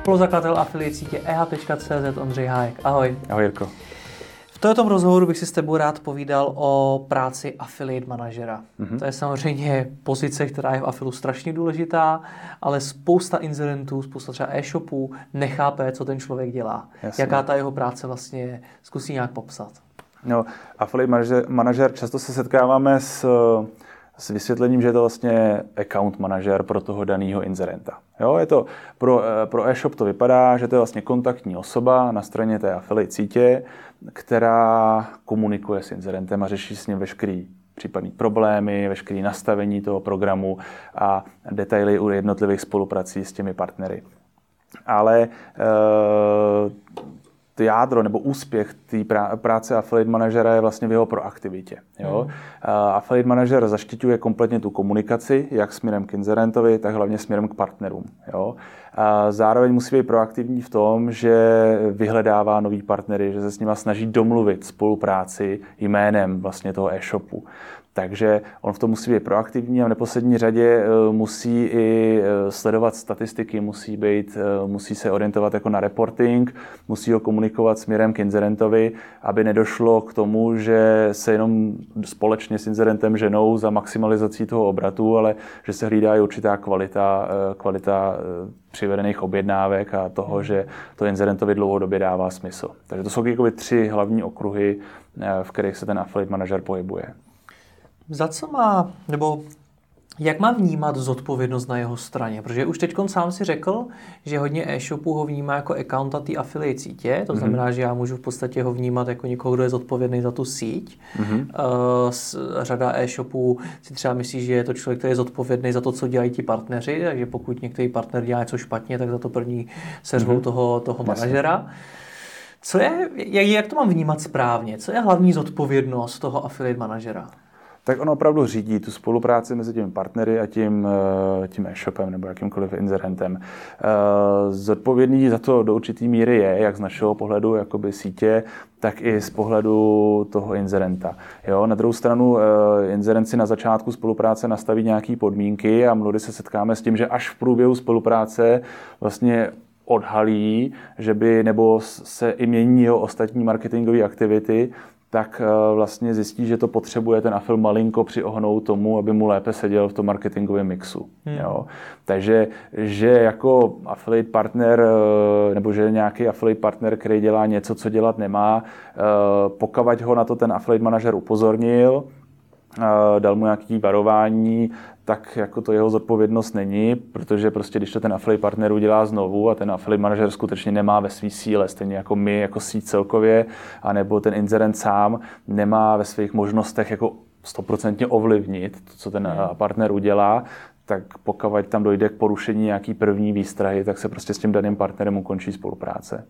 Spoluzakladatel afilií sítě ehp.cz Andřej Hájek. Ahoj. Ahoj, Jirko. V tomto rozhovoru bych si s tebou rád povídal o práci affiliate manažera. To je samozřejmě pozice, která je v afilu strašně důležitá, ale spousta inzerentů, spousta třeba e-shopů nechápe, co ten člověk dělá. Jasně. Jaká ta jeho práce vlastně je. Zkus ji nějak popsat. No, affiliate manažer, často se setkáváme s vysvětlením, že je to vlastně account manažer pro toho daného inzerenta. Jo, je to pro e-shop to vypadá, že to je vlastně kontaktní osoba na straně té affiliate sítě, která komunikuje s inzerentem a řeší s ním veškerý případný problémy, veškerý nastavení toho programu a detaily u jednotlivých spoluprací s těmi partnery. Ale jádro nebo úspěch té práce affiliate manažera je vlastně v jeho proaktivitě. Jo? Affiliate manažer zaštiťuje kompletně tu komunikaci, jak směrem k inzerentovi, tak hlavně směrem k partnerům. Jo? A zároveň musí být proaktivní v tom, že vyhledává nový partnery, že se s nima snaží domluvit spolupráci jménem vlastně toho e-shopu. Takže on v tom musí být proaktivní a v neposlední řadě musí i sledovat statistiky, musí se orientovat jako na reporting, musí ho komunikovat směrem k inzerentovi, aby nedošlo k tomu, že se jenom společně s inzerentem ženou za maximalizací toho obratu, ale že se hlídá i určitá kvalita přivedených objednávek a toho, že to inzerentovi dlouhodobě dává smysl. Takže to jsou jakoby 3 hlavní okruhy, v kterých se ten affiliate manažer pohybuje. Za co má, nebo jak má vnímat zodpovědnost na jeho straně? Protože už teď sám si řekl, že hodně e-shopů ho vnímá jako accounta té affiliate sítě, to znamená, že já můžu v podstatě ho vnímat jako někoho, kdo je zodpovědný za tu síť. Řada e-shopů si třeba myslí, že je to člověk, který je zodpovědný za to, co dělají ti partneři, takže pokud některý partner dělá něco špatně, tak za to první seřvou toho manažera. Co je, jak to mám vnímat správně? Co je hlavní zodpovědnost toho affiliate manažera? Tak on opravdu řídí tu spolupráci mezi těmi partnery a tím e-shopem nebo jakýmkoliv inzerentem. Zodpovědný za to do určitý míry je, jak z našeho pohledu jakoby sítě, tak i z pohledu toho inzerenta. Jo? Na druhou stranu inzerent si na začátku spolupráce nastaví nějaké podmínky a mnohdy se setkáme s tím, že až v průběhu spolupráce vlastně odhalí, že by nebo se i mění jeho ostatní marketingové aktivity, tak vlastně zjistí, že to potřebuje ten afil malinko přiohnout tomu, aby mu lépe seděl v tom marketingovém mixu. Jo. Takže, že jako affiliate partner, nebo že nějaký affiliate partner, který dělá něco, co dělat nemá, pokud ho na to ten affiliate manažer upozornil, dal mu nějaké varování, tak jako to jeho zodpovědnost není, protože prostě když to ten affiliate partner udělá znovu a ten affiliate manažer skutečně nemá ve své síle, stejně jako my, jako síť celkově, anebo ten inzerent sám nemá ve svých možnostech jako 100% ovlivnit to, co ten partner udělá, tak pokud tam dojde k porušení nějaký první výstrahy, tak se prostě s tím daným partnerem ukončí spolupráce.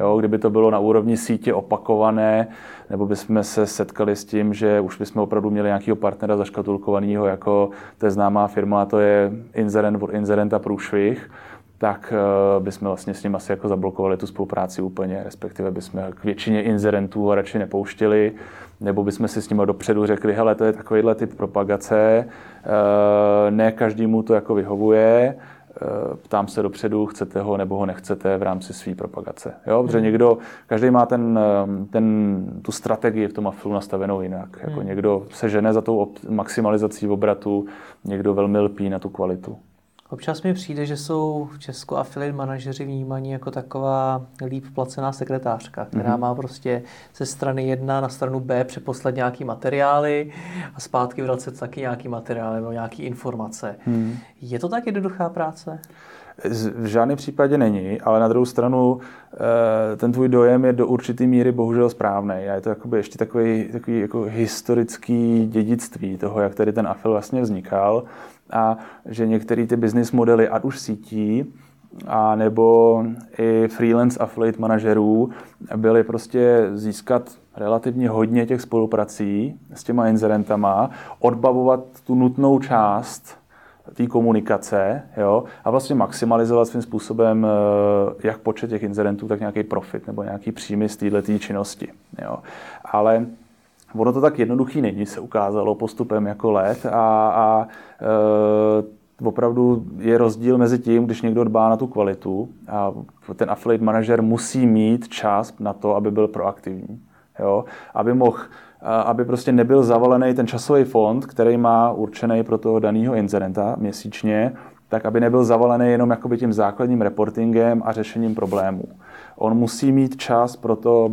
Jo, kdyby to bylo na úrovni sítě opakované, nebo bychom se setkali s tím, že už bychom opravdu měli nějakého partnera zaškatulkovaného, jako to je známá firma, to je inzerent od inzerenta průšvih, tak bychom vlastně s ním asi jako zablokovali tu spolupráci úplně, respektive bychom k většině inzerentů radši nepouštili, nebo bychom si s nimi dopředu řekli, hele, to je takovýhle typ propagace, ne každému to jako vyhovuje, ptám se dopředu, chcete ho nebo ho nechcete v rámci své propagace. Jo? Protože někdo, každý má tu strategii v tom afilu nastavenou jinak. Jako někdo se žene za tou maximalizací obratu, někdo velmi lpí na tu kvalitu. Občas mi přijde, že jsou v Česku affiliate manažeři vnímaní jako taková líp placená sekretářka, která má prostě ze strany 1 na stranu B přeposlat nějaký materiály a zpátky vracet taky nějaký materiály nebo nějaký informace. Je to tak jednoduchá práce? V žádném případě není, ale na druhou stranu ten tvůj dojem je do určité míry bohužel správný. A je to jakoby ještě takový jako historický dědictví toho, jak tady ten afil vlastně vznikal. A že některé ty business modely, ať už sítí, a nebo i freelance affiliate manažerů byli prostě získat relativně hodně těch spoluprací s těma inzerentama, odbavovat tu nutnou část té komunikace, jo, a vlastně maximalizovat svým způsobem jak počet těch inzerentů, tak nějaký profit nebo nějaký příjmy z této činnosti. Jo. Ale ono to tak jednoduchý není, se ukázalo postupem jako let a opravdu je rozdíl mezi tím, když někdo dbá na tu kvalitu a ten affiliate manažer musí mít čas na to, aby byl proaktivní, jo, aby mohl, aby prostě nebyl zavalený ten časový fond, který má určený pro toho daného inzerenta měsíčně, tak aby nebyl zavalený jenom jakoby tím základním reportingem a řešením problémů. On musí mít čas pro to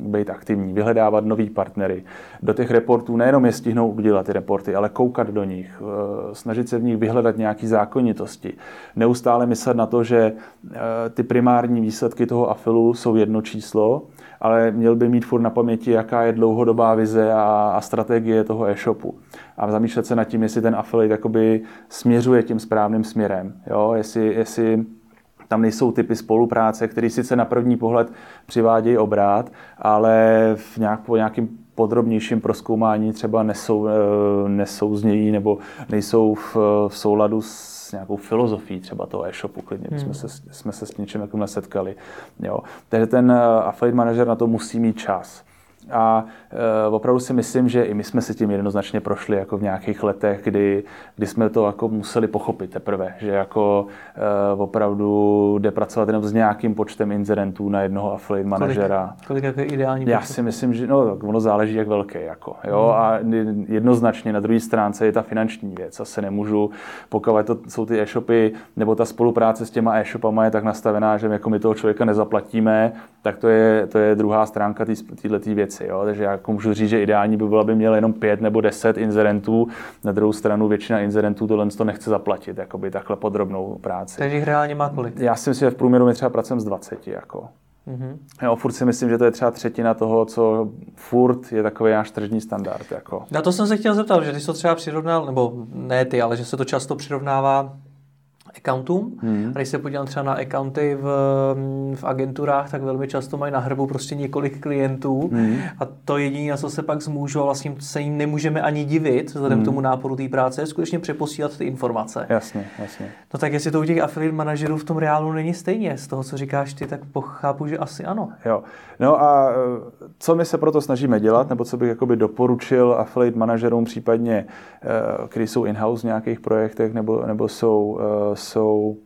být aktivní, vyhledávat nový partnery. Do těch reportů nejenom je stihnou udělat ty reporty, ale koukat do nich, snažit se v nich vyhledat nějaké zákonitosti. Neustále myslet na to, že ty primární výsledky toho afilu jsou jedno číslo, ale měl by mít furt na paměti, jaká je dlouhodobá vize a strategie toho e-shopu. A zamýšlet se nad tím, jestli ten affiliate jakoby směřuje tím správným směrem. Jo? Jestli tam nejsou typy spolupráce, které sice na první pohled přivádějí obrat, ale po nějakým podrobnějším prozkoumání třeba nesouznějí nebo nejsou v souladu s nějakou filozofií třeba toho e-shopu, klidně jsme se s něčím takovým setkali. Jo. Takže ten affiliate manažer na to musí mít čas. A opravdu si myslím, že i my jsme si tím jednoznačně prošli jako v nějakých letech, kdy jsme to jako museli pochopit teprve, že jako opravdu jde pracovat jenom s nějakým počtem inzerentů na jednoho affiliate manažera. Kolik jako je ideální počet? Já si myslím, že ono záleží, jak velký. Jako, jo? A jednoznačně na druhé stránce je ta finanční věc. Asi nemůžu, pokud to jsou ty e-shopy, nebo ta spolupráce s těma e-shopama je tak nastavená, že jako my toho člověka nezaplatíme, tak to je druhá stránka této věci. Jo? Takže já jako můžu říct, že ideální by bylo, aby měl jenom 5 nebo 10 inzerentů. Na druhou stranu většina inzerentů tohle nechce zaplatit, jakoby takhle podrobnou práci. Takže jich reálně má kolik? Já si myslím, že v průměru my třeba pracujeme s 20. Jako. Mm-hmm. Jo, furt si myslím, že to je třeba třetina toho, co furt je takový náš tržní standard. Jako. Na to jsem se chtěl zeptat, že když to třeba přirovnal, nebo ne ty, ale že se to často přirovnává accountům. A když se podívám třeba na accounty v agenturách, tak velmi často mají na hrbu prostě několik klientů a to jediné, na co se pak zmůžu, a vlastně se jim nemůžeme ani divit vzhledem k tomu náporu té práce, je skutečně přeposílat ty informace. Jasně. No tak jestli to u těch affiliate manažerů v tom reálu není stejně, z toho, co říkáš ty, tak pochápu, že asi ano. Jo. No a co my se proto snažíme dělat, nebo co bych jakoby doporučil affiliate manažerům případně, kteří jsou in-house v nějakých projektech nebo jsou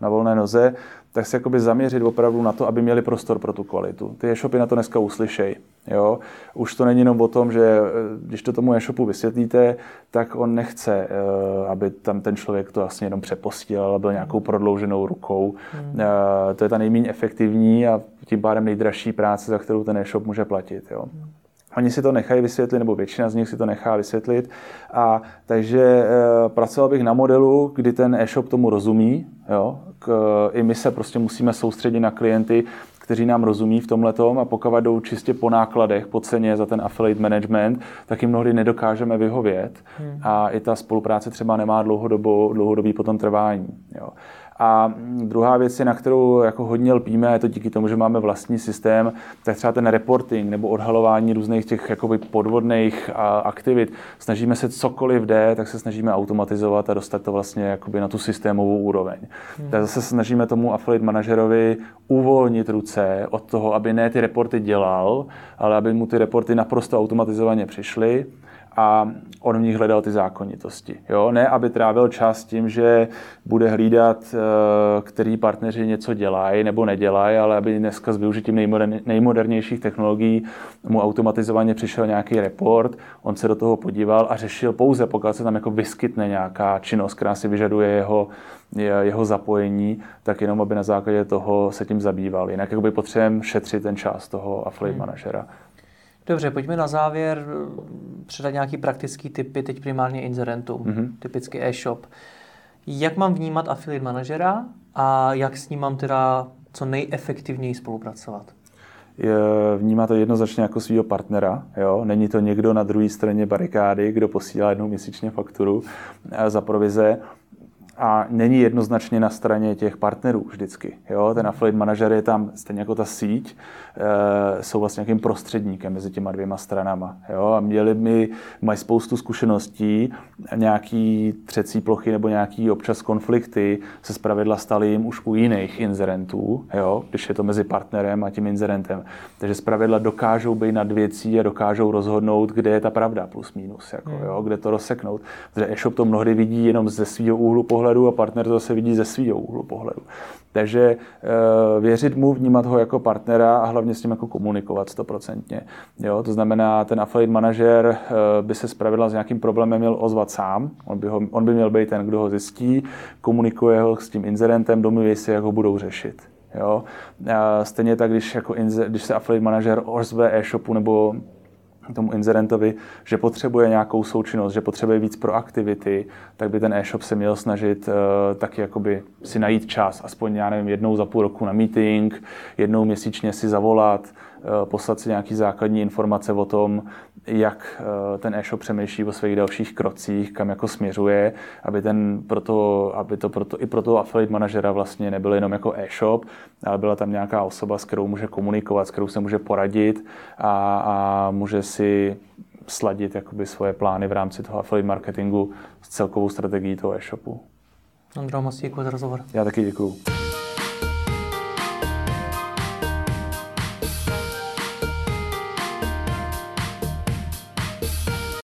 na volné noze, tak se jakoby zaměřit opravdu na to, aby měli prostor pro tu kvalitu. Ty e-shopy na to dneska uslyšej. Jo? Už to není jenom o tom, že když to tomu e-shopu vysvětlíte, tak on nechce, aby tam ten člověk to vlastně jenom přeposílal a byl nějakou prodlouženou rukou. To je ta nejméně efektivní a tím pádem nejdražší práce, za kterou ten e-shop může platit. Jo? Oni si to nechají vysvětlit, nebo většina z nich si to nechá vysvětlit. A takže pracoval bych na modelu, kdy ten e-shop tomu rozumí. Jo? I my se prostě musíme soustředit na klienty, kteří nám rozumí v tomhletom, a pokud jdou čistě po nákladech, po ceně za ten affiliate management, tak jim mnohdy nedokážeme vyhovět. A i ta spolupráce třeba nemá dlouhodobý potom trvání. Jo? A druhá věc je, na kterou jako hodně lpíme, a je to díky tomu, že máme vlastní systém, tak třeba ten reporting nebo odhalování různých těch jakoby podvodných aktivit. Snažíme se cokoliv jde, tak se snažíme automatizovat a dostat to vlastně jakoby na tu systémovou úroveň. Tak zase snažíme tomu affiliate manažerovi uvolnit ruce od toho, aby ne ty reporty dělal, ale aby mu ty reporty naprosto automatizovaně přišly a on v nich hledal ty zákonitosti. Jo? Ne, aby trávil čas tím, že bude hlídat, který partneři něco dělají nebo nedělají, ale aby dneska s využitím nejmodernějších technologií mu automatizovaně přišel nějaký report, on se do toho podíval a řešil pouze, pokud se tam jako vyskytne nějaká činnost, která si vyžaduje jeho zapojení, tak jenom aby na základě toho se tím zabýval. Jinak jakoby potřebujeme šetřit ten čas toho affiliate manažera. Dobře, pojďme na závěr předat nějaký praktický tipy, teď primárně inzerentům, typicky e-shop. Jak mám vnímat affiliate manažera a jak s ním mám teda co nejefektivněji spolupracovat? Vnímá to jednoznačně jako svého partnera. Jo? Není to někdo na druhé straně barikády, kdo posílá jednou měsíčně fakturu za provize. a není jednoznačně na straně těch partnerů vždycky. Jo? Ten affiliate manažer je tam, stejně jako ta síť, jsou vlastně nějakým prostředníkem mezi těma dvěma stranama. Jo? A mají spoustu zkušeností, nějaký třecí plochy nebo nějaký občas konflikty se zpravidla staly jim už u jiných inzerentů, jo? Když je to mezi partnerem a tím inzerentem. Takže zpravidla dokážou být nad věcí a dokážou rozhodnout, kde je ta pravda plus minus, jako, jo? Kde to rozseknout. Protože e-shop to mnohdy vidí jenom ze svýho úhlu pohledu a partner to zase vidí ze svýho úhlu pohledu. Takže věřit mu, vnímat ho jako partnera a hlavně s ním jako komunikovat 100%. Jo? To znamená, ten affiliate manažer by se zpravidla s nějakým problémem měl ozvat sám. On by měl být ten, kdo ho zjistí, komunikuje ho s tím inzerentem, domluví si, jak ho budou řešit. Jo? Stejně tak, když se affiliate manažer ozve e-shopu nebo tomu inzerentovi, že potřebuje nějakou součinnost, že potřebuje víc proaktivity, tak by ten e-shop se měl snažit taky jakoby si najít čas, aspoň já nevím, jednou za půl roku na meeting, jednou měsíčně si zavolat, poslat si nějaký základní informace o tom, jak ten e-shop přemýšlí o svých dalších krocích, kam jako směřuje, aby to i pro toho affiliate manažera vlastně nebyl jenom jako e-shop, ale byla tam nějaká osoba, s kterou může komunikovat, s kterou se může poradit a může si sladit jakoby svoje plány v rámci toho affiliate marketingu s celkovou strategií toho e-shopu. Andro, moc děkuji za rozhovor. Já taky děkuji.